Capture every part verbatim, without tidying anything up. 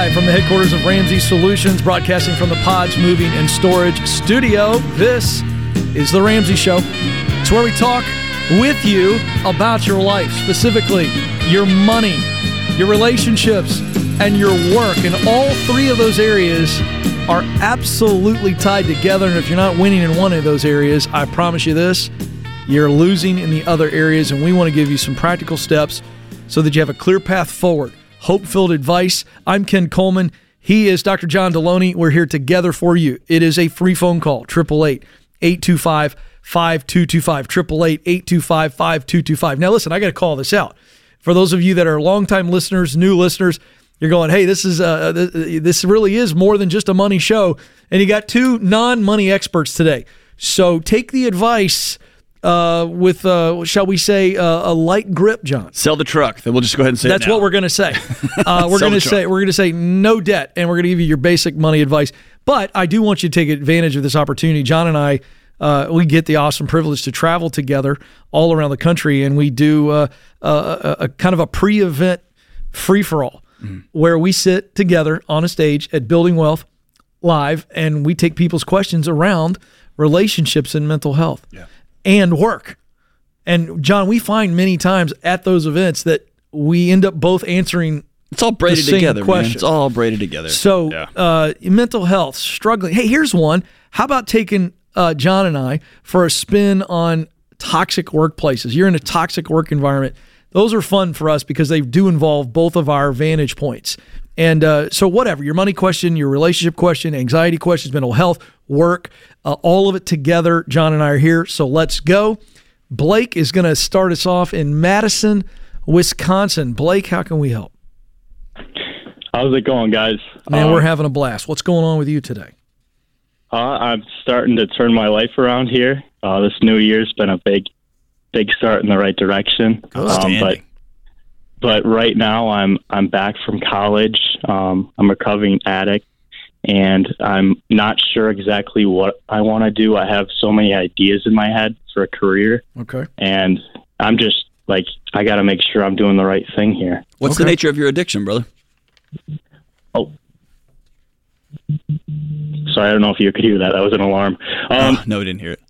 live from the headquarters of Ramsey Solutions, broadcasting from the Pods Moving and Storage Studio. This is The Ramsey Show. It's where we talk with you about your life, specifically your money, your relationships, and your work. And all three of those areas are absolutely tied together. And if you're not winning in one of those areas, I promise you this, you're losing in the other areas. And we want to give you some practical steps so that you have a clear path forward, hope-filled advice. I'm Ken Coleman. He is Doctor John Delony. We're here together for you. It is a free phone call, eight eight eight, eight two five, five two two five, eight eight eight, eight two five, five two two five. Now, listen, I got to call this out. For those of you that are longtime listeners, new listeners, you're going, hey, this is uh, this really is more than just a money show. And you got two non-money experts today. So take the advice uh, with, uh, shall we say, uh, a light grip, John. Sell the truck. Then we'll just go ahead and say that's it now. What we're going to say. Uh, we're going to say we're going to say no debt, and we're going to give you your basic money advice. But I do want you to take advantage of this opportunity. John and I, Uh, we get the awesome privilege to travel together all around the country, and we do uh, a, a, a kind of a pre-event free-for-all mm-hmm. where we sit together on a stage at Building Wealth Live, and we take people's questions around relationships and mental health yeah. and work. And, John, we find many times at those events that we end up both answering It's all braided together, question. man. It's all braided together. So yeah. uh, mental health, struggling. Hey, here's one. How about taking... Uh, John and I for a spin on toxic workplaces. You're in a toxic work environment. Those are fun for us because they do involve both of our vantage points. And uh, so whatever, your money question, your relationship question, anxiety questions, mental health, work, uh, all of it together. John and I are here. So let's go. Blake is going to start us off in Madison, Wisconsin. Blake, how can we help? How's it going, guys? Man, um, we're having a blast. What's going on with you today? Uh, I'm starting to turn my life around here. Uh, this new year's been a big, big start in the right direction. Um, but, but right now I'm I'm back from college. Um, I'm a recovering addict, and I'm not sure exactly what I want to do. I have so many ideas in my head for a career. Okay. And I'm just like, I got to make sure I'm doing the right thing here. What's okay. the nature of your addiction, brother? Oh. Sorry, I don't know if you could hear that. That was an alarm. Um, oh, no, I didn't hear it.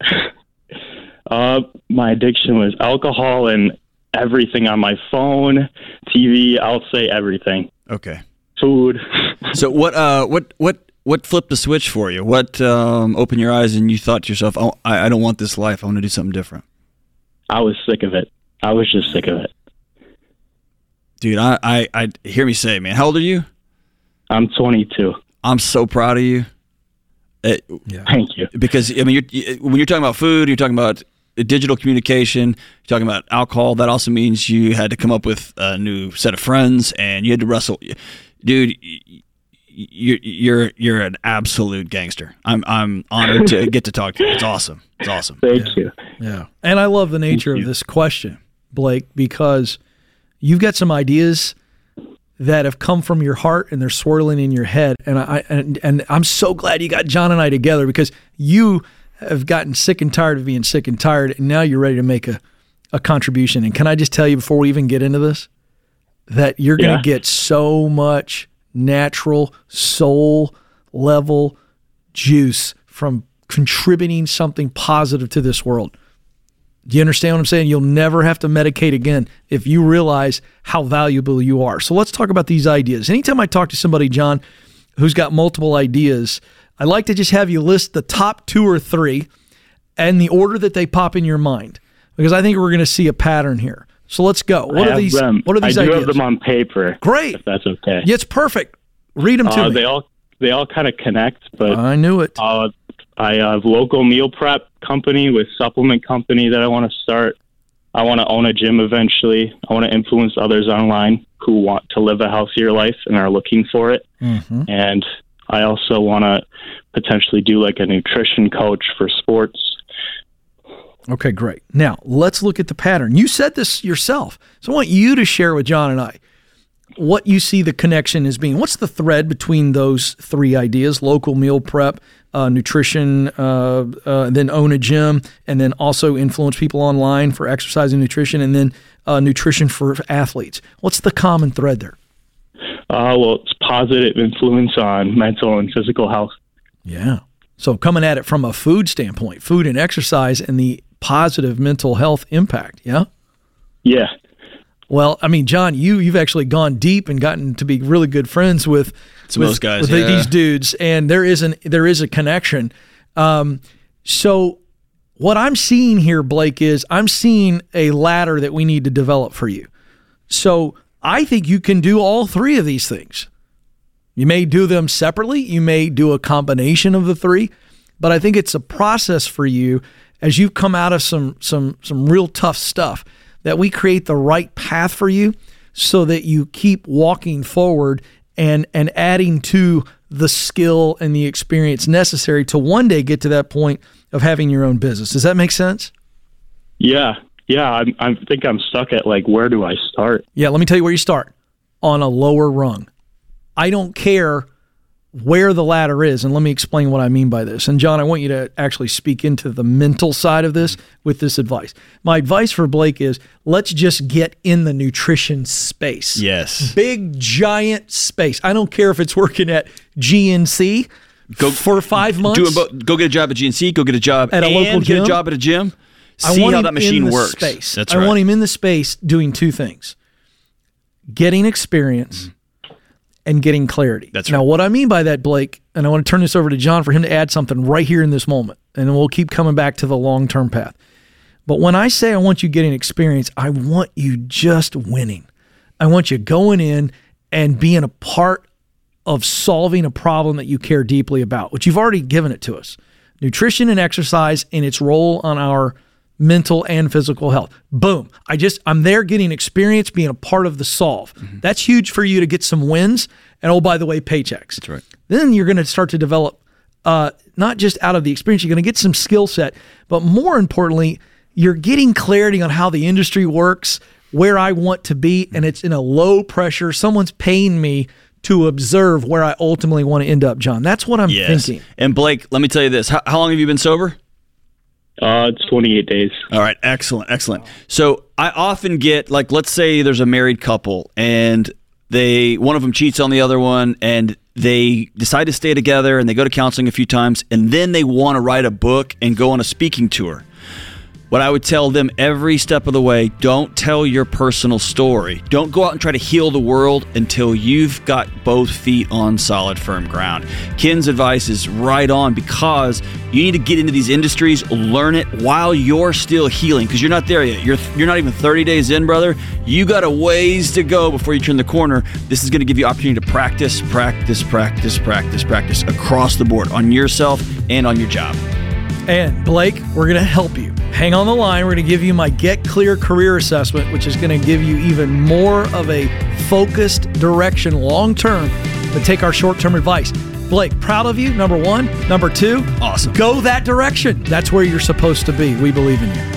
uh, my addiction was alcohol and everything on my phone, T V. I'll say everything. Okay. Food. So what? Uh, what? What? What flipped the switch for you? What um, opened your eyes and you thought to yourself, "Oh, I, I don't want this life. I want to do something different." I was sick of it. I was just sick of it, dude. I, I, I hear me say, man. How old are you? I'm twenty-two. I'm so proud of you. It, yeah. Thank you. Because I mean, you're, you, when you're talking about food, you're talking about digital communication, you're talking about alcohol. That also means you had to come up with a new set of friends, and you had to wrestle. Dude, you're you're you're an absolute gangster. I'm I'm honored to get to talk to you. It's awesome. It's awesome. Thank yeah. you. Yeah, and I love the nature Thank of you. this question, Blake, because you've got some ideas that have come from your heart and they're swirling in your head. And I and, and I'm so glad you got John and I together, because you have gotten sick and tired of being sick and tired, and now you're ready to make a, a contribution. And can I just tell you before we even get into this, that you're yeah. going to get so much natural soul level juice from contributing something positive to this world. Do you understand what I'm saying? You'll never have to medicate again if you realize how valuable you are. So let's talk about these ideas. Anytime I talk to somebody, John, who's got multiple ideas, I like to just have you list the top two or three and the order that they pop in your mind, because I think we're going to see a pattern here. So let's go. What I are these them. What are these I ideas? I do have them on paper. Great. If that's okay. Yeah, it's perfect. Read them to uh, me. They all, they all kind of connect. But I knew it. Uh, I have local meal prep company with supplement company that I want to start. I want to own a gym eventually. I want to influence others online who want to live a healthier life and are looking for it. Mm-hmm. And I also want to potentially do like a nutrition coach for sports. Okay, great. Now let's look at the pattern. You said this yourself, so I want you to share with John and I what you see the connection as being. What's the thread between those three ideas? Local meal prep, uh, nutrition, uh, uh, then own a gym, and then also influence people online for exercise and nutrition, and then uh, nutrition for athletes. What's the common thread there? Uh, well, it's positive influence on mental and physical health. Yeah. So coming at it from a food standpoint, food and exercise and the positive mental health impact. Yeah. Yeah. Well, I mean, John, you, you've actually gone deep and gotten to be really good friends with, with those guys, with yeah. these dudes. And there is an, there is a connection. Um, so what I'm seeing here, Blake, is I'm seeing a ladder that we need to develop for you. So I think you can do all three of these things. You may do them separately. You may do a combination of the three, but I think it's a process for you as you've come out of some, some, some real tough stuff, that we create the right path for you so that you keep walking forward and, and adding to the skill and the experience necessary to one day get to that point of having your own business. Does that make sense? Yeah. Yeah. I, I think I'm stuck at like, where do I start? Yeah. Let me tell you where you start. On a lower rung. I don't care where the ladder is. And let me explain what I mean by this. And John, I want you to actually speak into the mental side of this with this advice. My advice for Blake is, let's just get in the nutrition space. Yes. Big, giant space. I don't care if it's working at G N C go, for five months. Do a, go get a job at G N C. Go get a job at a local gym. Get a job at a gym. See how that machine works. Space. That's right. I want him in the space doing two things. Getting experience. Mm-hmm. And getting clarity. That's right. Now, what I mean by that, Blake, and I want to turn this over to John for him to add something right here in this moment, and we'll keep coming back to the long-term path. But when I say I want you getting experience, I want you just winning. I want you going in and being a part of solving a problem that you care deeply about, which you've already given it to us. Nutrition and exercise and its role on our mental and physical health. Boom. I just, I'm there getting experience, being a part of the solve. Mm-hmm. That's huge for you to get some wins. And oh, by the way, paychecks. That's right. Then you're going to start to develop, uh, not just out of the experience, you're going to get some skill set, but more importantly, you're getting clarity on how the industry works, where I want to be. Mm-hmm. And it's in a low pressure. Someone's paying me to observe where I ultimately want to end up, John. That's what I'm yes. thinking. And Blake, let me tell you this. How, how long have you been sober? Uh, it's twenty-eight days. All right. Excellent. Excellent. So I often get, like, let's say there's a married couple and they, one of them cheats on the other one and they decide to stay together and they go to counseling a few times and then they want to write a book and go on a speaking tour. What I would tell them every step of the way, don't tell your personal story. Don't go out and try to heal the world until you've got both feet on solid, firm ground. Ken's advice is right on, because you need to get into these industries, learn it while you're still healing, because you're not there yet. You're you're not even thirty days in, brother. You got a ways to go before you turn the corner. This is going to give you opportunity to practice, practice, practice, practice, practice across the board on yourself and on your job. And Blake, we're going to help you. Hang on the line. We're going to give you my Get Clear Career Assessment, which is going to give you even more of a focused direction long-term, but take our short-term advice. Blake, proud of you, number one. Number two, awesome. Go that direction. That's where you're supposed to be. We believe in you.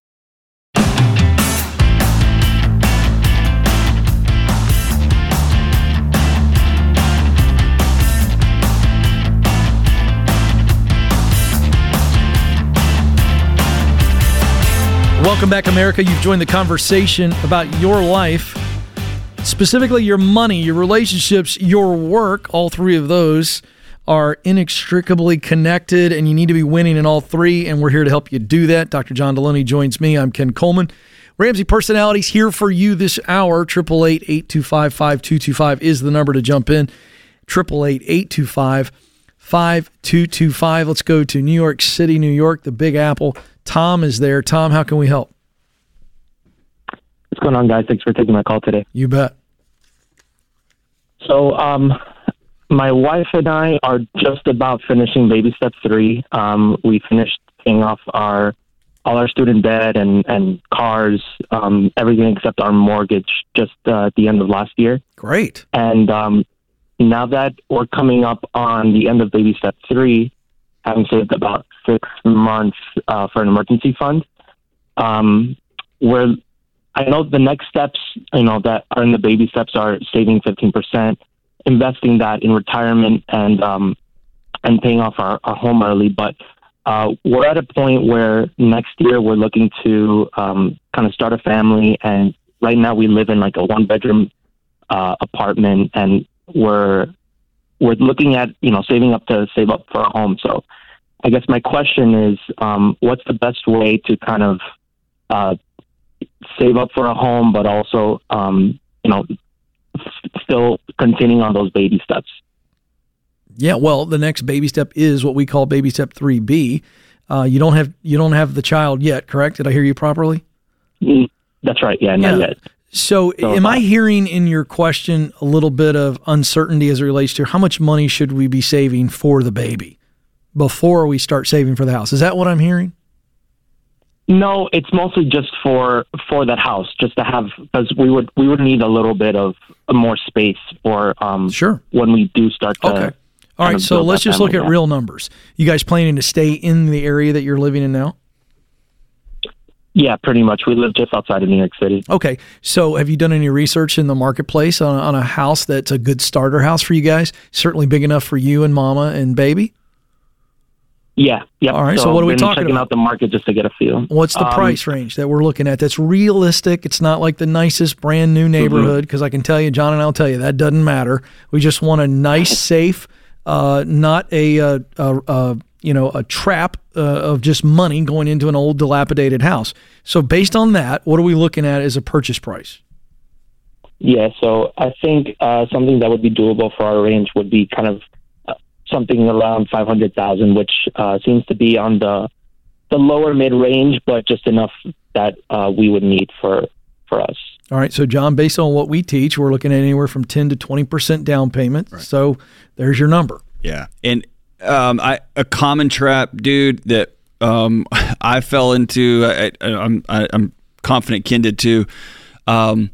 Welcome back, America. You've joined the conversation about your life, specifically your money, your relationships, your work. All three of those are inextricably connected, and you need to be winning in all three, and we're here to help you do that. Doctor John Delony joins me. I'm Ken Coleman. Ramsey Personalities here for you this hour. eight eight eight, eight two five, five two two five is the number to jump in. eight eight eight, eight two five, five two two five. Let's go to New York City, New York, the Big Apple. Tom is there. Tom, how can we help? What's going on, guys? Thanks for taking my call today. You bet. So, um, my wife and I are just about finishing baby step three. Um, we finished paying off our all our student debt and, and cars, um, everything except our mortgage just uh, at the end of last year. Great. And um, now that we're coming up on the end of baby step three, having saved about six months uh, for an emergency fund, um, we're, I know the next steps, you know, that are in the baby steps are saving fifteen percent, investing that in retirement, and um, and paying off our, our home early. But uh, we're at a point where next year we're looking to um, kind of start a family. And right now we live in like a one bedroom uh, apartment, and we're we're looking at, you know, saving up to save up for a home. So I guess my question is, um, what's the best way to kind of uh, save up for a home, but also, um, you know, still continuing on those baby steps? Yeah, well, the next baby step is what we call baby step three B. Uh, you don't have you don't have the child yet, correct? Did I hear you properly? Mm, that's right. Yeah, not yeah. yet. So, so am uh, I hearing in your question a little bit of uncertainty as it relates to how much money should we be saving for the baby before we start saving for the house? Is that what I'm hearing? No, it's mostly just for for that house, just to have, because we would we would need a little bit of more space for um sure when we do start to. Okay. All right, so let's just look at real numbers. You guys planning to stay in the area that you're living in now? Yeah, pretty much. We live just outside of New York City. Okay, so have you done any research in the marketplace on, on a house that's a good starter house for you guys? Certainly big enough for you and mama and baby? Yeah. Yep. All right, so, so what are we talking about? Checking out the market just to get a feel. What's the um, price range that we're looking at that's realistic? It's not like the nicest brand new neighborhood, because mm-hmm. I can tell you, John and I'll tell you, that doesn't matter. We just want a nice, safe, Uh, not a, uh, uh, uh, you know, a trap uh, of just money going into an old dilapidated house. So based on that, what are we looking at as a purchase price? Yeah, so I think uh, something that would be doable for our range would be kind of uh, something around five hundred thousand dollars, which uh, seems to be on the the lower mid range, but just enough that uh, we would need for for us. All right, so John, based on what we teach, we're looking at anywhere from ten to twenty percent down payment. Right. So there's your number. Yeah, and um, I, a common trap, dude, that um, I fell into, I, I, I'm, I, I'm confident Ken did too. Um,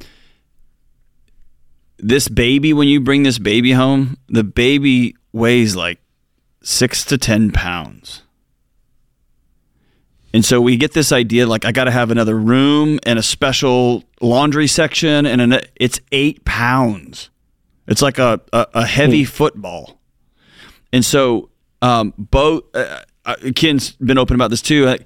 this baby, when you bring this baby home, the baby weighs like six to ten pounds. And so we get this idea, like, I got to have another room and a special laundry section, and an, it's eight pounds. It's like a, a, a heavy mm. football. And so um, both uh, Ken's been open about this too. Like,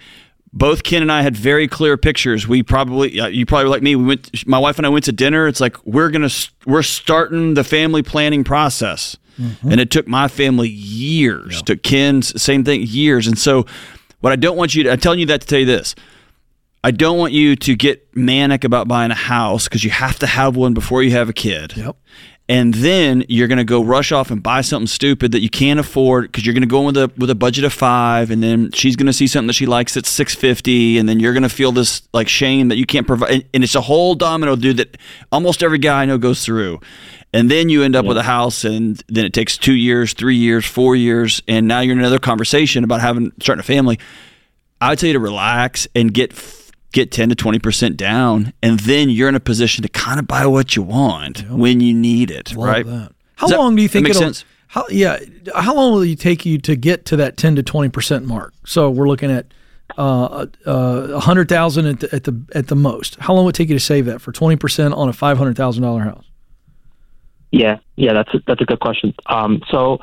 both Ken and I had very clear pictures. We probably, you probably like me, we went. My wife and I went to dinner. It's like we're gonna we're starting the family planning process, mm-hmm. and it took my family years. Yeah. Took Ken's same thing years, and so. What I don't want you to, I'm telling you that to tell you this. I don't want you to get manic about buying a house, because you have to have one before you have a kid. Yep. And then you're going to go rush off and buy something stupid that you can't afford, because you're going to go in with a, with a budget of five, and then she's going to see something that she likes that's six fifty, and then you're going to feel this like shame that you can't provide. And, and it's a whole domino, dude, that almost every guy I know goes through. And then you end up yeah. with a house, and then it takes two years, three years, four years, and now you're in another conversation about having starting a family. I would tell you to relax and get get ten to twenty percent down, and then you're in a position to kind of buy what you want yeah. when you need it. Love right? That. How that, long do you think it'll sense? How yeah? How long will it take you to get to that ten to twenty percent mark? So we're looking at uh, uh, one hundred thousand dollars at the, at the at the most. How long would it take you to save that for twenty percent on a five hundred thousand dollars house? Yeah, yeah, that's a, that's a good question. Um, so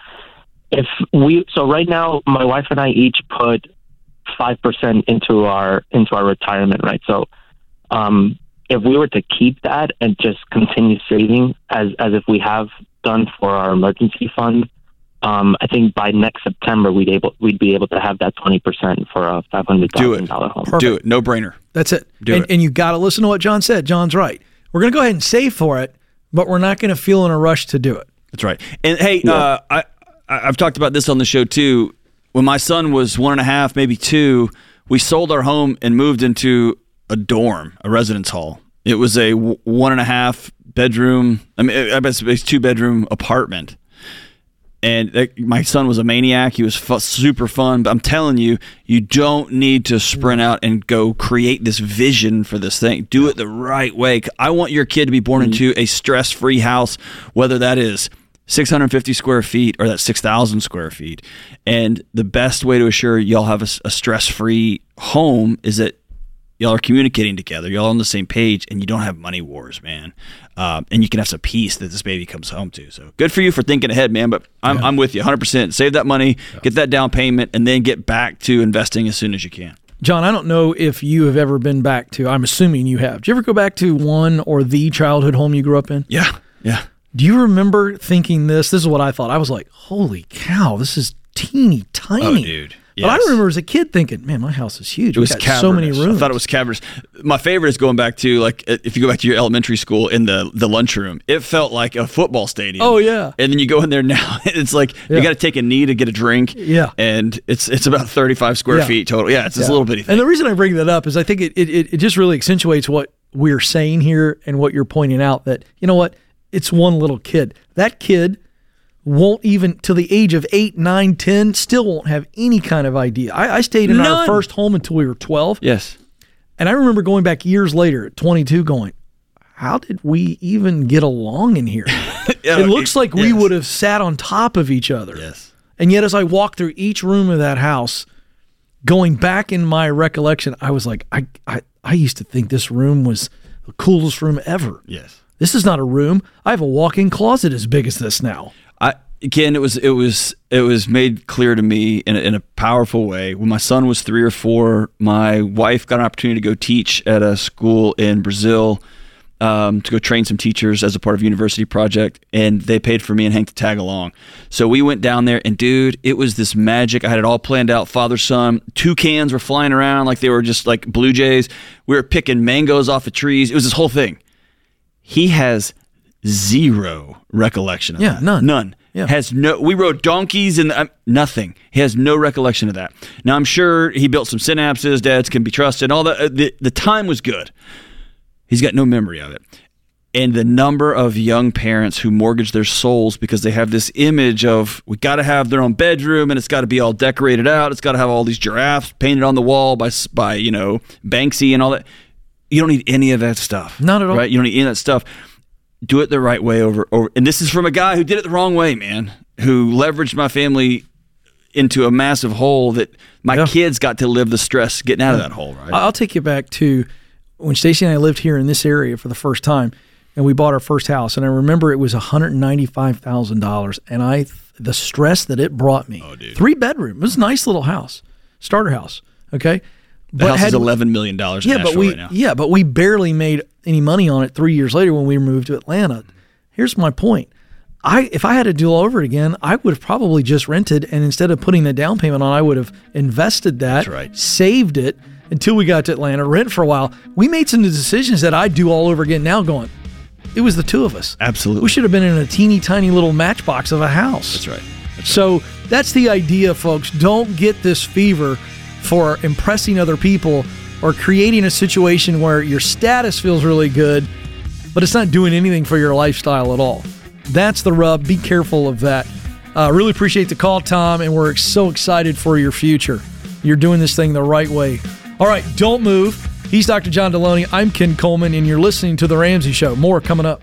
if we, so right now, my wife and I each put five percent into our into our retirement, right? So um, if we were to keep that and just continue saving as as if we have done for our emergency fund, um, I think by next September we'd able we'd be able to have that twenty percent for a five hundred thousand dollar home. Perfect. Do it, no brainer. That's it. Do and, it, and you got to listen to what John said. John's right. We're gonna go ahead and save for it, but we're not going to feel in a rush to do it. That's right. And hey, yeah. uh, I, I've talked about this on the show too. When my son was one and a half, maybe two, we sold our home and moved into a dorm, a residence hall. It was a one and a half bedroom. I mean, I bet it's a two bedroom apartment. And that, my son was a maniac. He was fu- super fun. But I'm telling you, you don't need to sprint out and go create this vision for this thing. Do it the right way. I want your kid to be born into a stress-free house, whether that is six hundred fifty square feet or that six thousand square feet. And the best way to assure y'all have a, a stress-free home is that y'all are communicating together. Y'all are on the same page, and you don't have money wars, man. Um, and you can have some peace that this baby comes home to. So good for you for thinking ahead, man. But I'm, yeah. I'm with you one hundred percent. Save that money, yeah. get that down payment, and then get back to investing as soon as you can. John, I don't know if you have ever been back to, I'm assuming you have. Did you ever go back to one or the childhood home you grew up in? Yeah, yeah. Do you remember thinking this? This is what I thought. I was like, holy cow, this is teeny tiny. Oh, dude. Yes. But I remember as a kid thinking, man, my house is huge. It was got so many rooms. I thought it was cavernous. My favorite is going back to, like, if you go back to your elementary school in the, the lunchroom, it felt like a football stadium. Oh, yeah. And then you go in there now, and it's like yeah. you got to take a knee to get a drink. Yeah. And it's it's about thirty-five square yeah. feet total. Yeah, it's yeah. this little bitty thing. And the reason I bring that up is I think it, it, it just really accentuates what we're saying here and what you're pointing out, that, you know what, it's one little kid. That kid won't even, till the age of eight, nine, ten, still won't have any kind of idea. I, I stayed in None. our first home until we were twelve. Yes. And I remember going back years later at twenty-two going, how did we even get along in here? yeah, it looks it, like yes. we would have sat on top of each other. Yes. And yet as I walked through each room of that house, going back in my recollection, I was like, I, I, I used to think this room was the coolest room ever. Yes. This is not a room. I have a walk-in closet as big as this now. I, again, it was it was it was made clear to me in a, in a powerful way when my son was three or four. My wife got an opportunity to go teach at a school in Brazil, um, to go train some teachers as a part of a university project, and they paid for me and Hank to tag along. So we went down there, and dude, it was this magic. I had it all planned out, father son. Toucans were flying around like they were just like blue jays. We were picking mangoes off of trees. It was this whole thing. He has zero recollection of yeah, that. None. None. Yeah. Has no, we rode donkeys and um, nothing. He has no recollection of that. Now, I'm sure he built some synapses, dads can be trusted, all that. Uh, the, the time was good. He's got no memory of it. And the number of young parents who mortgage their souls because they have this image of, we got to have their own bedroom, and it's got to be all decorated out. It's got to have all these giraffes painted on the wall by, by, you know, Banksy and all that. You don't need any of that stuff. Not at all. Right? You don't need any of that stuff. Do it the right way over, over. And this is from a guy who did it the wrong way, man, who leveraged my family into a massive hole that my yeah. kids got to live the stress getting out of that hole, right? I'll take you back to when Stacy and I lived here in this area for the first time, and we bought our first house. And I remember it was one hundred ninety-five thousand dollars. And I, the stress that it brought me. Oh, dude. Three bedroom. It was a nice little house, starter house, okay? The but house had, is eleven million dollars in yeah, Nashville but we, right now. Yeah, but we barely made any money on it three years later when we moved to Atlanta. Here's my point. I If I had to do all over it again, I would have probably just rented, and instead of putting the down payment on, I would have invested that, That's right. saved it until we got to Atlanta, rent for a while. We made some decisions that I'd do all over again now going, it was the two of us. Absolutely. We should have been in a teeny tiny little matchbox of a house. That's right. That's so right. That's the idea, folks. Don't get this fever for impressing other people or creating a situation where your status feels really good, but it's not doing anything for your lifestyle at all. That's the rub. Be careful of that. Uh, really appreciate the call, Tom, and we're so excited for your future. You're doing this thing the right way. All right, don't move. He's Doctor John Delony. I'm Ken Coleman, and you're listening to The Ramsey Show. More coming up.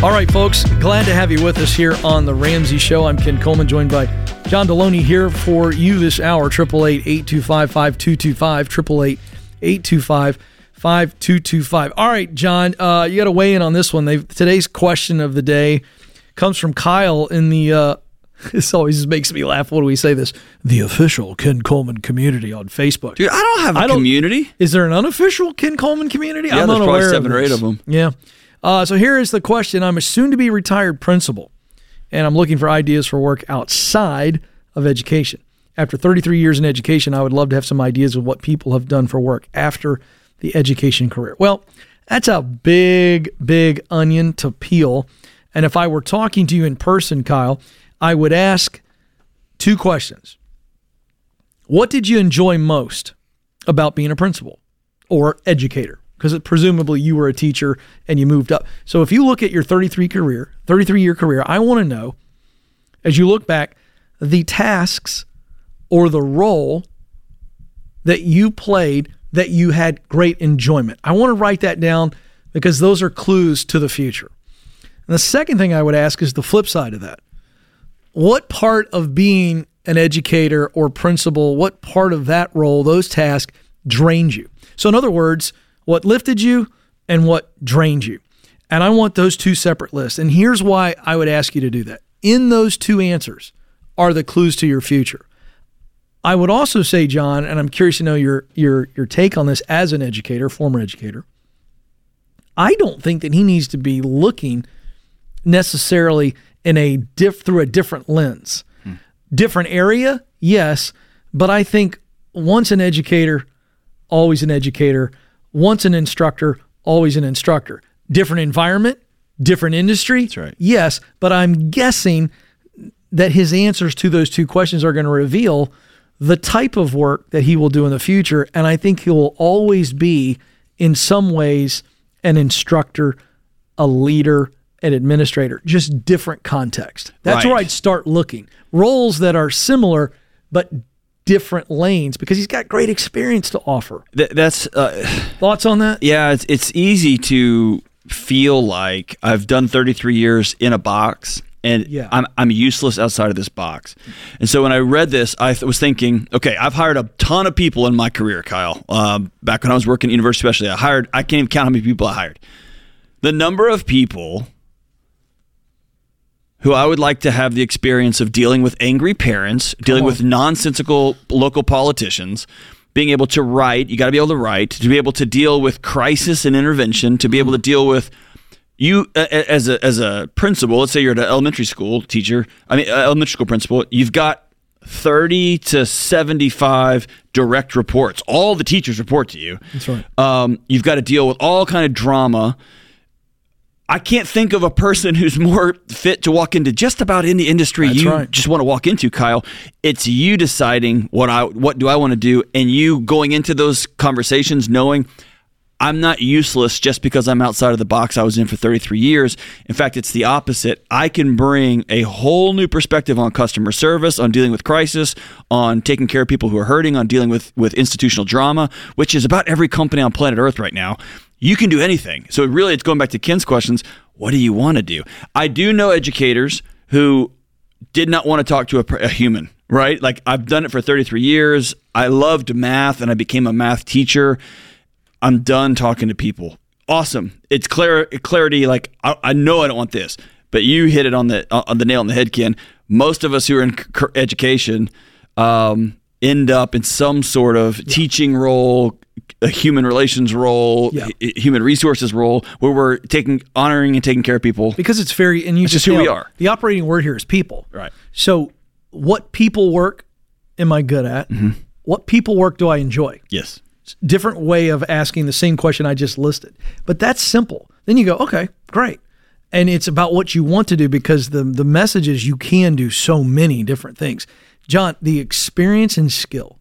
All right, folks, glad to have you with us here on The Ramsey Show. I'm Ken Coleman, joined by John Delony here for you this hour, eight eight eight, eight two five, five two two five, eight eight eight, eight two five, five two two five. All right, John, uh, you got to weigh in on this one. They've, today's question of the day comes from Kyle in the, uh, this always makes me laugh when we say this, the official Ken Coleman community on Facebook. Dude, I don't have a don't, community. Is there an unofficial Ken Coleman community? Yeah, I'm there's unaware probably seven or eight of them. Yeah. Uh, so here is the question. I'm a soon-to-be retired principal, and I'm looking for ideas for work outside of education. After thirty-three years in education, I would love to have some ideas of what people have done for work after the education career. Well, that's a big, big onion to peel. And if I were talking to you in person, Kyle, I would ask two questions. What did you enjoy most about being a principal or educator? Because presumably you were a teacher and you moved up. So if you look at your thirty-three career, thirty-three year career, I want to know, as you look back, the tasks or the role that you played that you had great enjoyment. I want to write that down because those are clues to the future. And the second thing I would ask is the flip side of that. What part of being an educator or principal, what part of that role, those tasks drained you? So in other words, what lifted you and what drained you. And I want those two separate lists. And here's why I would ask you to do that. In those two answers are the clues to your future. I would also say, John, and I'm curious to know your your your take on this as an educator, former educator, I don't think that he needs to be looking necessarily in a diff through a different lens. Hmm. Different area, yes, but I think once an educator, always an educator. Once an instructor, always an instructor. Different environment, different industry. That's right. Yes, but I'm guessing that his answers to those two questions are going to reveal the type of work that he will do in the future. And I think he will always be, in some ways, an instructor, a leader, an administrator, just different context. That's right. Where I'd start looking. Roles that are similar, but different lanes, because he's got great experience to offer. Th- that's uh, thoughts on that? Yeah, it's it's easy to feel like I've done thirty-three years in a box, and yeah. I'm I'm useless outside of this box. And so when I read this, I th- was thinking, okay, I've hired a ton of people in my career, Kyle. Um, back when I was working at university, especially, I hired. I can't even count how many people I hired. The number of people who I would like to have the experience of dealing with angry parents, dealing with nonsensical local politicians, being able to write, you got to be able to write, to be able to deal with crisis and intervention, to be able to deal with you uh, as a as a principal, let's say you're an elementary school teacher, I mean, uh, elementary school principal, you've got thirty to seventy-five direct reports. All the teachers report to you. That's right. Um, you've got to deal with all kind of drama. I can't think of a person who's more fit to walk into just about any industry That's you right. just want to walk into, Kyle. It's you deciding what I what do I want to do, and you going into those conversations knowing I'm not useless just because I'm outside of the box I was in for thirty-three years. In fact, it's the opposite. I can bring a whole new perspective on customer service, on dealing with crisis, on taking care of people who are hurting, on dealing with, with institutional drama, which is about every company on planet Earth right now. You can do anything. So really, it's going back to Ken's questions. What do you want to do? I do know educators who did not want to talk to a, a human, right? Like, I've done it for thirty-three years. I loved math, and I became a math teacher. I'm done talking to people. Awesome. It's clar- clarity. Like, I, I know I don't want this, but you hit it on the on the nail on the head, Ken. Most of us who are in c- education um, end up in some sort of yeah. teaching role, a human relations role, yeah. human resources role, where we're taking, honoring and taking care of people. Because it's very, and you it's just, just who we are. The operating word here is people. Right. So what people work am I good at? Mm-hmm. What people work do I enjoy? Yes. Different way of asking the same question I just listed. But that's simple. Then you go, okay, great. And it's about what you want to do, because the, the message is you can do so many different things. John, the experience and skill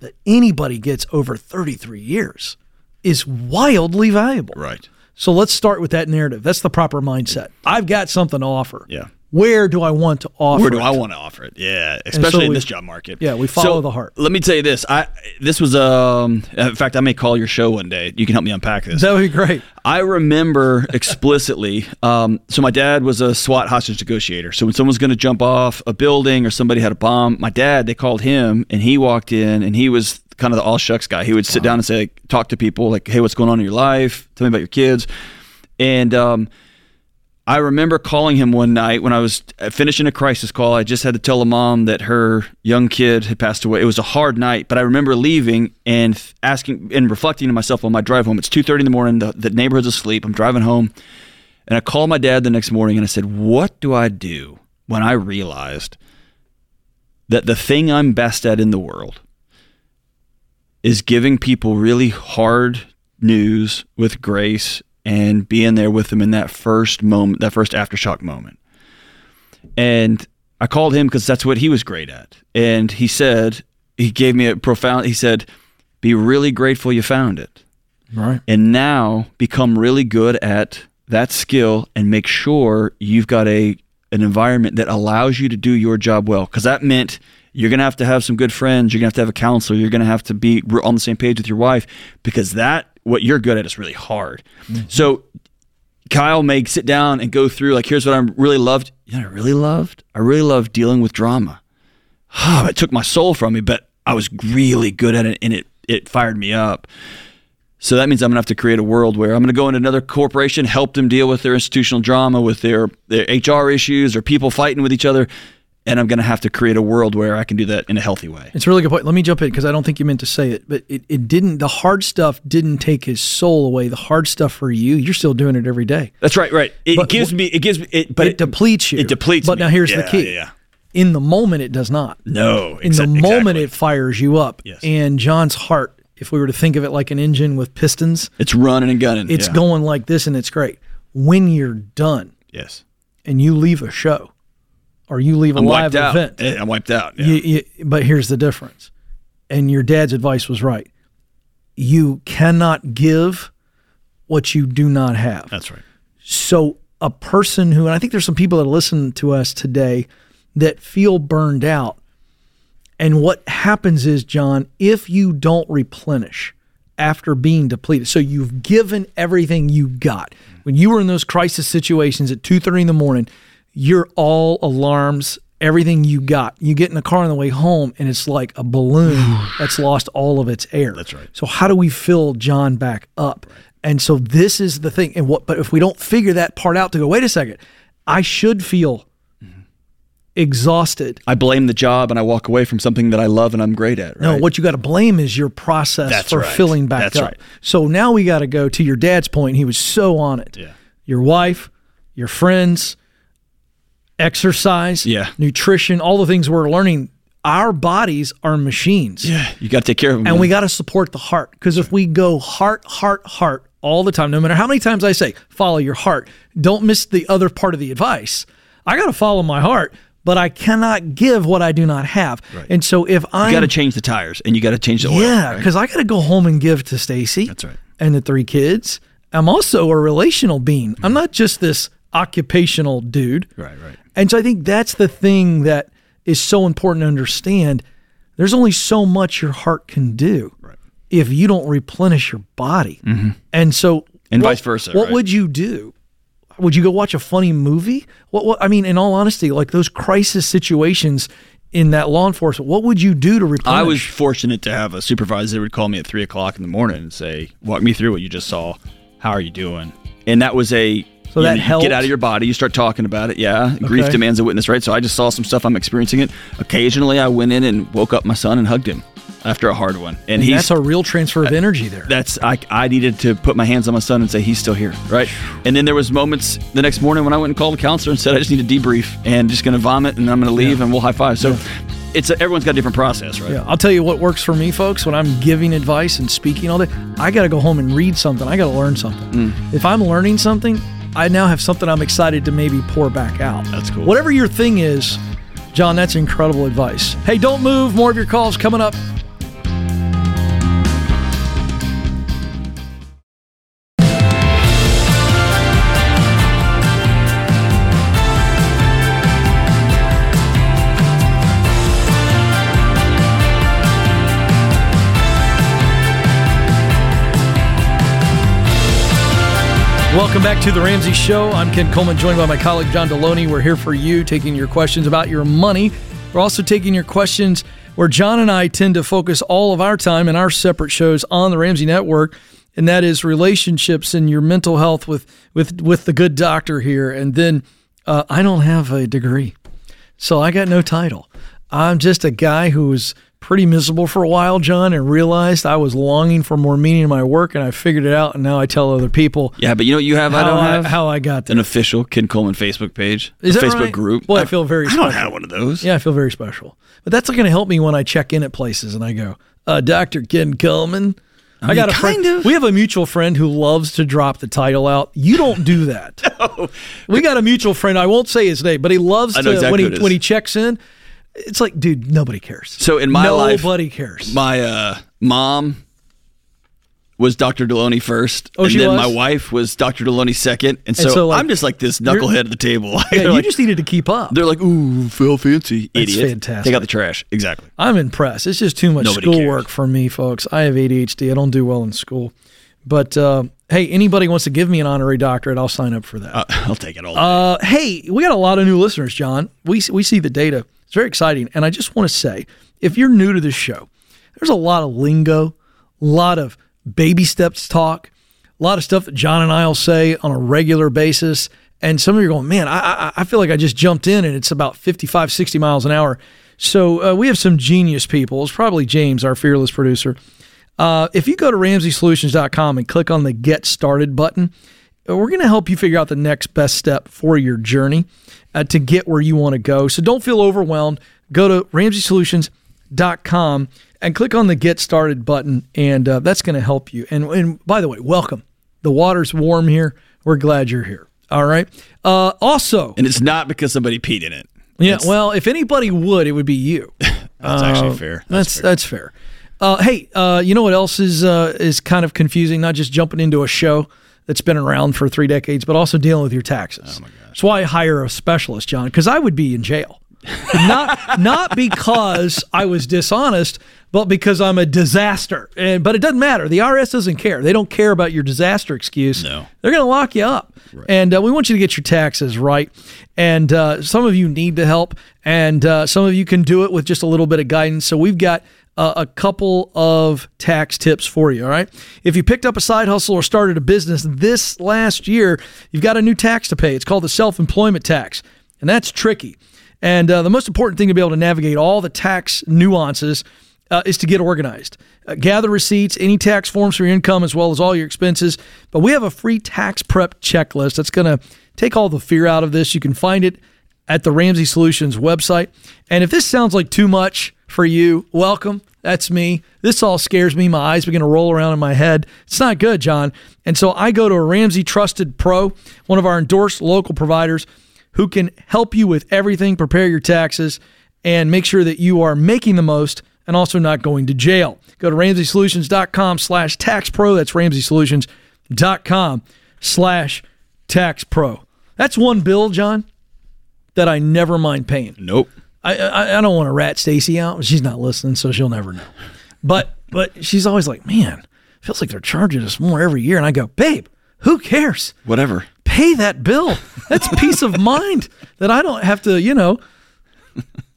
that anybody gets over thirty-three years is wildly valuable. Right. So let's start with that narrative. That's the proper mindset. I've got something to offer. Yeah. Where do I want to offer it? Where do it? I want to offer it? Yeah, especially so we, in this job market. Yeah, we follow so, the heart. Let me tell you this. I This was, um, in fact, I may call your show one day. You can help me unpack this. That would be great. I remember explicitly, um, so my dad was a SWAT hostage negotiator. So when someone's going to jump off a building or somebody had a bomb, my dad, they called him and he walked in and he was kind of the all shucks guy. He would sit wow. down and say, like, talk to people like, hey, what's going on in your life? Tell me about your kids. And, um, I remember calling him one night when I was finishing a crisis call. I just had to tell a mom that her young kid had passed away. It was a hard night, but I remember leaving and asking and reflecting to myself on my drive home. It's two thirty in the morning. The, the neighborhood's asleep. I'm driving home. And I called my dad the next morning and I said, what do I do when I realized that the thing I'm best at in the world is giving people really hard news with grace and being there with them in that first moment, that first aftershock moment. And I called him because that's what he was great at. And he said, he gave me a profound, he said, be really grateful you found it. Right. And now become really good at that skill and make sure you've got a an environment that allows you to do your job well. Because that meant you're going to have to have some good friends. You're going to have to have a counselor. You're going to have to be on the same page with your wife because that what you're good at is really hard. Mm-hmm. So Kyle may sit down and go through like, here's what I really loved. You know, I really loved, I really loved dealing with drama. Oh, it took my soul from me, but I was really good at it and it, it fired me up. So that means I'm gonna have to create a world where I'm gonna go into another corporation, help them deal with their institutional drama, with their, their H R issues or people fighting with each other. And I'm going to have to create a world where I can do that in a healthy way. It's a really good point. Let me jump in because I don't think you meant to say it, but it, it didn't, the hard stuff didn't take his soul away. The hard stuff for you, you're still doing it every day. That's right, right. It but, gives me, it gives me, it, but it, it depletes you. It depletes But me. Now here's yeah, the key. Yeah. In the moment, it does not. No. Exa- in the moment, exactly. It fires you up. Yes. And John's heart, if we were to think of it like an engine with pistons. It's running and gunning. It's yeah. going like this and it's great. When you're done. Yes. And you leave a show. Or you leave a I'm live event. I'm wiped out. Yeah. You, you, but here's the difference. And your dad's advice was right. You cannot give what you do not have. That's right. So a person who, and I think there's some people that listen to us today that feel burned out. And what happens is, John, if you don't replenish after being depleted, so you've given everything you got. When you were in those crisis situations at two thirty in the morning, you're all alarms, everything you got. You get in the car on the way home, and it's like a balloon that's lost all of its air. That's right. So how do we fill John back up? Right. And so this is the thing. And what? But if we don't figure that part out to go, wait a second, I should feel mm-hmm. exhausted. I blame the job, and I walk away from something that I love and I'm great at. Right? No, what you got to blame is your process that's for right. filling back that's up. Right. So now we got to go to your dad's point. He was so on it. Yeah. Your wife, your friends, exercise, yeah. nutrition, all the things we're learning. Our bodies are machines. Yeah, you got to take care of them. And man. We got to support the heart because if we go heart, heart, heart all the time, no matter how many times I say, follow your heart, don't miss the other part of the advice. I got to follow my heart, but I cannot give what I do not have. Right. And so if I got to change the tires and you got to change the oil. Yeah, because right? I got to go home and give to Stacy. That's right. And the three kids. I'm also a relational being. Mm-hmm. I'm not just this occupational dude. Right, right. And so I think that's the thing that is so important to understand. There's only so much your heart can do right. if you don't replenish your body. Mm-hmm. And so and what, vice versa. What right? would you do? Would you go watch a funny movie? What, what I mean, in all honesty, like those crisis situations in that law enforcement, what would you do to replenish? I was fortunate to have a supervisor that would call me at three o'clock in the morning and say, walk me through what you just saw. How are you doing? And that was a... So you that know, helps. Get out of your body. You start talking about it. Yeah. Okay. Grief demands a witness, right? So I just saw some stuff. I'm experiencing it. Occasionally, I went in and woke up my son and hugged him after a hard one. And, and he's, that's a real transfer of energy there. That's I, I needed to put my hands on my son and say, he's still here, right? And then there was moments the next morning when I went and called the counselor and said, I just need to debrief and just going to vomit and I'm going to leave yeah. and we'll high five. So yeah. it's a, everyone's got a different process, right? Yeah. I'll tell you what works for me, folks. When I'm giving advice and speaking all day, I got to go home and read something. I got to learn something. Mm. If I'm learning something, I now have something I'm excited to maybe pour back out. That's cool. Whatever your thing is, John, that's incredible advice. Hey, don't move. More of your calls coming up. Welcome back to The Ramsey Show. I'm Ken Coleman, joined by my colleague, John Delony. We're here for you, taking your questions about your money. We're also taking your questions where John and I tend to focus all of our time in our separate shows on the Ramsey Network, and that is relationships and your mental health with, with, with the good doctor here. And then uh, I don't have a degree, so I got no title. I'm just a guy who was pretty miserable for a while, John, and realized I was longing for more meaning in my work, and I figured it out, and now I tell other people. Yeah, but you know what you have? I don't I, have how I got there. An official Ken Coleman Facebook page, Is a that Facebook right? group. Well, I, I feel very I special. I don't have one of those. Yeah, I feel very special. But that's going to help me when I check in at places and I go, uh, Doctor Ken Coleman. I, mean, I got a friend. Of. We have a mutual friend who loves to drop the title out. You don't do that. No. We got a mutual friend. I won't say his name, but he loves to, exactly when he when he checks in. It's like, dude, nobody cares. So in my nobody life, nobody cares. My uh, mom was Doctor Delony first, oh, and she then was? my wife was Doctor Delony second, and so, and so like, I'm just like this knucklehead at the table. Yeah, you like, just needed to keep up. They're like, ooh, feel fancy, idiot. That's fantastic. Take out the trash. Exactly. I'm impressed. It's just too much schoolwork for me, folks. I have A D H D. I don't do well in school. But uh, hey, anybody wants to give me an honorary doctorate, I'll sign up for that. Uh, I'll take it all. Uh, hey, we got a lot of new listeners, John. We we see the data. It's very exciting. And I just want to say, if you're new to this show, there's a lot of lingo, a lot of baby steps talk, a lot of stuff that John and I will say on a regular basis. And some of you are going, man, I, I, I feel like I just jumped in and it's about fifty-five, sixty miles an hour. So uh, we have some genius people. It's probably James, our fearless producer. Uh, if you go to Ramsey Solutions dot com and click on the Get Started button, we're going to help you figure out the next best step for your journey uh, to get where you want to go. So don't feel overwhelmed. Go to Ramsey Solutions dot com and click on the Get Started button, and uh, that's going to help you. And, and by the way, welcome. The water's warm here. We're glad you're here. All right. Uh, also. And it's not because somebody peed in it. Yeah. It's, well, if anybody would, it would be you. That's uh, actually fair. That's, that's fair. That's fair. Uh, hey, uh, you know what else is uh, is kind of confusing? Not just jumping into a show that's been around for three decades, but also dealing with your taxes. Oh my gosh. That's why I hire a specialist, John, because I would be in jail. Not not because I was dishonest, but because I'm a disaster. And, but it doesn't matter. The I R S doesn't care. They don't care about your disaster excuse. No. They're going to lock you up. Right. And uh, we want you to get your taxes right. And uh, some of you need the help, and uh, some of you can do it with just a little bit of guidance. So we've got Uh, a couple of tax tips for you, all right? If you picked up a side hustle or started a business this last year, you've got a new tax to pay. It's called the self-employment tax, and that's tricky. And uh, the most important thing to be able to navigate all the tax nuances uh, is to get organized. Uh, gather receipts, any tax forms for your income, as well as all your expenses. But we have a free tax prep checklist that's going to take all the fear out of this. You can find it at the Ramsey Solutions website. And if this sounds like too much for you, welcome. That's me. This all scares me. My eyes begin to roll around in my head. It's not good, John. And so I go to a Ramsey Trusted Pro, one of our endorsed local providers, who can help you with everything, prepare your taxes, and make sure that you are making the most and also not going to jail. Go to Ramsey Solutions dot com slash tax pro. That's Ramsey Solutions dot com slash tax pro. That's one bill, John, that I never mind paying. Nope. I, I I don't want to rat Stacy out. She's not listening, so she'll never know. But but she's always like, man, feels like they're charging us more every year. And I go, babe, who cares? Whatever. Pay that bill. That's peace of mind that I don't have to, you know,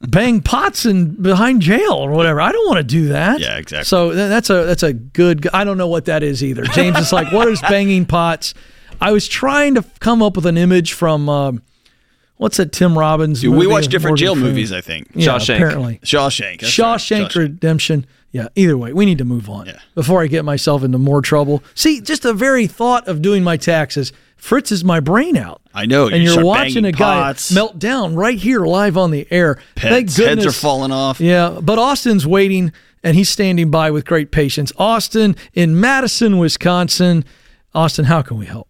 bang pots in behind jail or whatever. I don't want to do that. Yeah, exactly. So that's a that's a good. I don't know what that is either. James is like, what is banging pots? I was trying to come up with an image from. Um, What's that Tim Robbins Dude, movie? We watch different Morgan jail Freeman. movies, I think. Yeah, Shawshank. Apparently. Shawshank. Shawshank, right. Shawshank Redemption. Yeah, either way, we need to move on yeah. before I get myself into more trouble. See, just the very thought of doing my taxes fritzes my brain out. I know. And you you're watching a guy pots. melt down right here live on the air. Pets. Thank goodness. Heads are falling off. Yeah, but Austin's waiting, and he's standing by with great patience. Austin in Madison, Wisconsin. Austin, how can we help?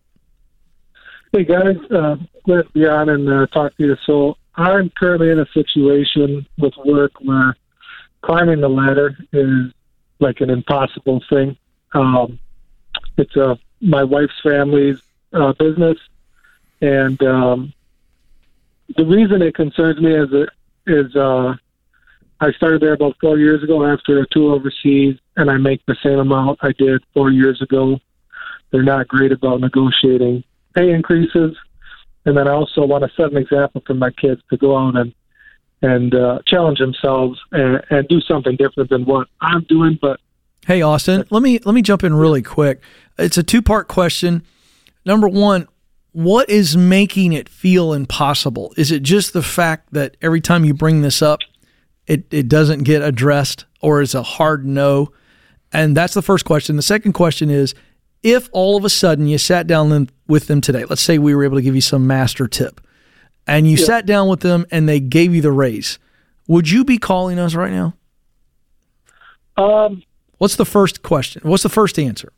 Hey, guys. Uh, glad to be on and uh, talk to you. So I'm currently in a situation with work where climbing the ladder is like an impossible thing. Um, it's uh, my wife's family's uh, business. And um, the reason it concerns me is, it, is uh, I started there about four years ago after a tour overseas, and I make the same amount I did four years ago. They're not great about negotiating pay increases. And then I also want to set an example for my kids to go out and, and uh, challenge themselves and, and do something different than what I'm doing. But hey, Austin, let me let me jump in really quick. It's a two-part question. Number one, what is making it feel impossible? Is it just the fact that every time you bring this up, it, it doesn't get addressed, or is a hard no? And that's the first question. The second question is, if all of a sudden you sat down with them today, let's say we were able to give you some master tip, and you yeah. sat down with them and they gave you the raise, would you be calling us right now? Um. What's the first question? What's the first answer?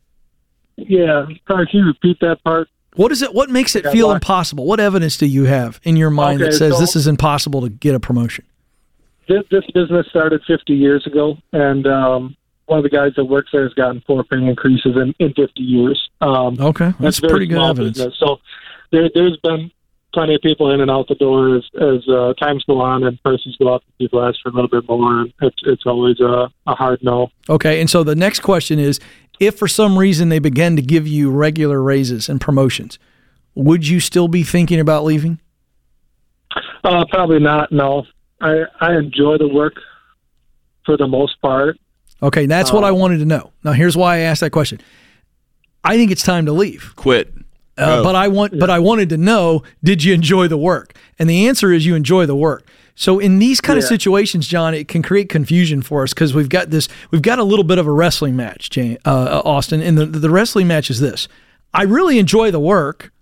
Yeah, sorry, can you repeat that part? What is it? What makes it yeah, feel why? impossible? What evidence do you have in your mind okay, that says so this is impossible to get a promotion? This, this business started fifty years ago, and um, one of the guys that works there has gotten four pay increases in, in fifty years. Um, okay, that's, that's pretty good evidence. Business. So there, there's been plenty of people in and out the door as, as uh, times go on and prices go up and people ask for a little bit more. It's, it's always a, a hard no. Okay, and so the next question is, if for some reason they began to give you regular raises and promotions, would you still be thinking about leaving? Uh, probably not, no. I, I enjoy the work for the most part. Okay, that's um, what I wanted to know. Now, here's why I asked that question. I think it's time to leave. Quit. Uh, oh. But I want, yeah. but I wanted to know, did you enjoy the work? And the answer is you enjoy the work. So in these kind yeah. of situations, John, it can create confusion for us because we've got this, we've got a little bit of a wrestling match, Jane, uh, Austin. And the, the wrestling match is this: I really enjoy the work,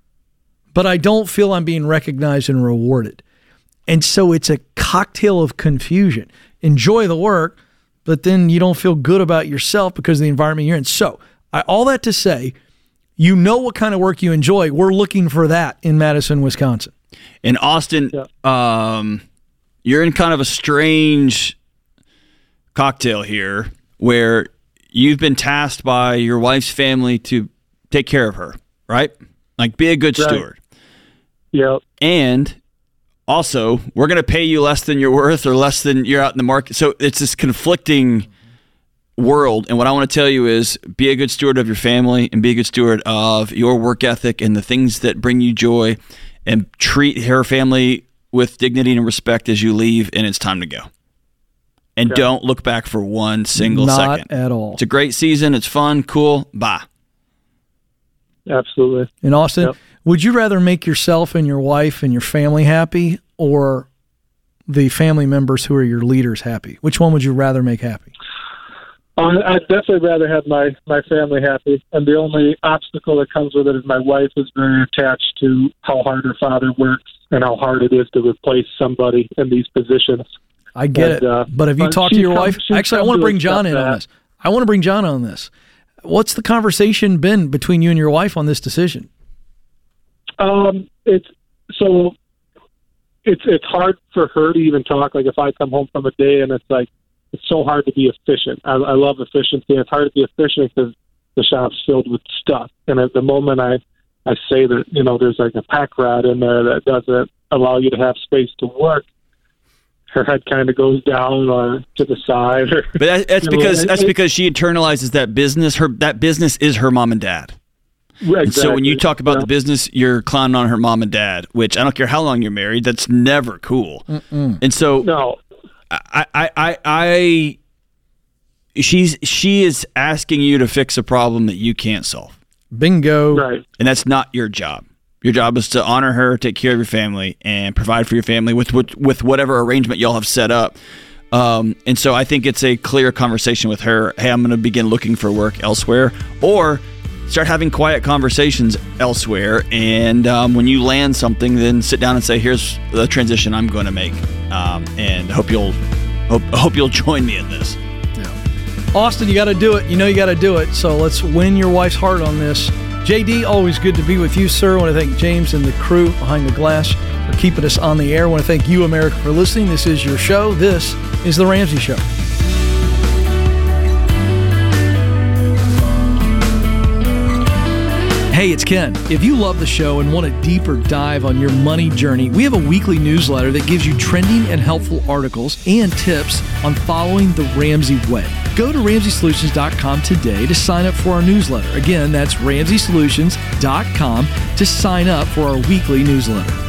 but I don't feel I'm being recognized and rewarded. And so it's a cocktail of confusion. Enjoy the work, but then you don't feel good about yourself because of the environment you're in. So I, all that to say, you know what kind of work you enjoy. We're looking for that in Madison, Wisconsin. In Austin, yeah. um, you're in kind of a strange cocktail here where you've been tasked by your wife's family to take care of her, right? Like, be a good right. steward. Yeah. And also, we're going to pay you less than you're worth or less than you're out in the market. So it's this conflicting world, and what I want to tell you is be a good steward of your family and be a good steward of your work ethic and the things that bring you joy, and treat her family with dignity and respect as you leave and it's time to go. And okay. don't look back for one single Not second. Not at all. It's a great season. It's fun. Cool. Bye. Absolutely. And Austin, yep. would you rather make yourself and your wife and your family happy, or the family members who are your leaders happy? Which one would you rather make happy? I'd definitely rather have my, my family happy, and the only obstacle that comes with it is my wife is very attached to how hard her father works and how hard it is to replace somebody in these positions. I get and, it, uh, but have you but talked to your comes, wife? Actually, I want to bring John in that. on this. I want to bring John on this. What's the conversation been between you and your wife on this decision? Um, it's so it's it's hard for her to even talk. Like, if I come home from a day and it's like, it's so hard to be efficient. I, I love efficiency. It's hard to be efficient because the shop's filled with stuff. And at the moment I, I say that, you know, there's like a pack rat in there that doesn't allow you to have space to work, her head kind of goes down or to the side. Or, but that, that's because know, that's it, because she internalizes that business. Her That business is her mom and dad. Exactly. And so when you talk about yeah. the business, you're clowning on her mom and dad, which I don't care how long you're married, that's never cool. Mm-mm. And so... No. I, I, I, I, she's, she is asking you to fix a problem that you can't solve. Bingo. Right. And that's not your job. Your job is to honor her, take care of your family, and provide for your family with, with, with whatever arrangement y'all have set up. Um, and so I think it's a clear conversation with her. Hey, I'm going to begin looking for work elsewhere, or start having quiet conversations elsewhere. And um, when you land something, then sit down and say, here's the transition I'm going to make. Um, and hope you'll hope, hope you'll join me in this. Yeah. Austin, you got to do it. You know you got to do it. So let's win your wife's heart on this. J D, always good to be with you, sir. I want to thank James and the crew behind the glass for keeping us on the air. I want to thank you, America, for listening. This is your show. This is The Ramsey Show. Hey, it's Ken. If you love the show and want a deeper dive on your money journey, we have a weekly newsletter that gives you trending and helpful articles and tips on following the Ramsey way. Go to Ramsey Solutions dot com today to sign up for our newsletter. Again, that's Ramsey Solutions dot com to sign up for our weekly newsletter.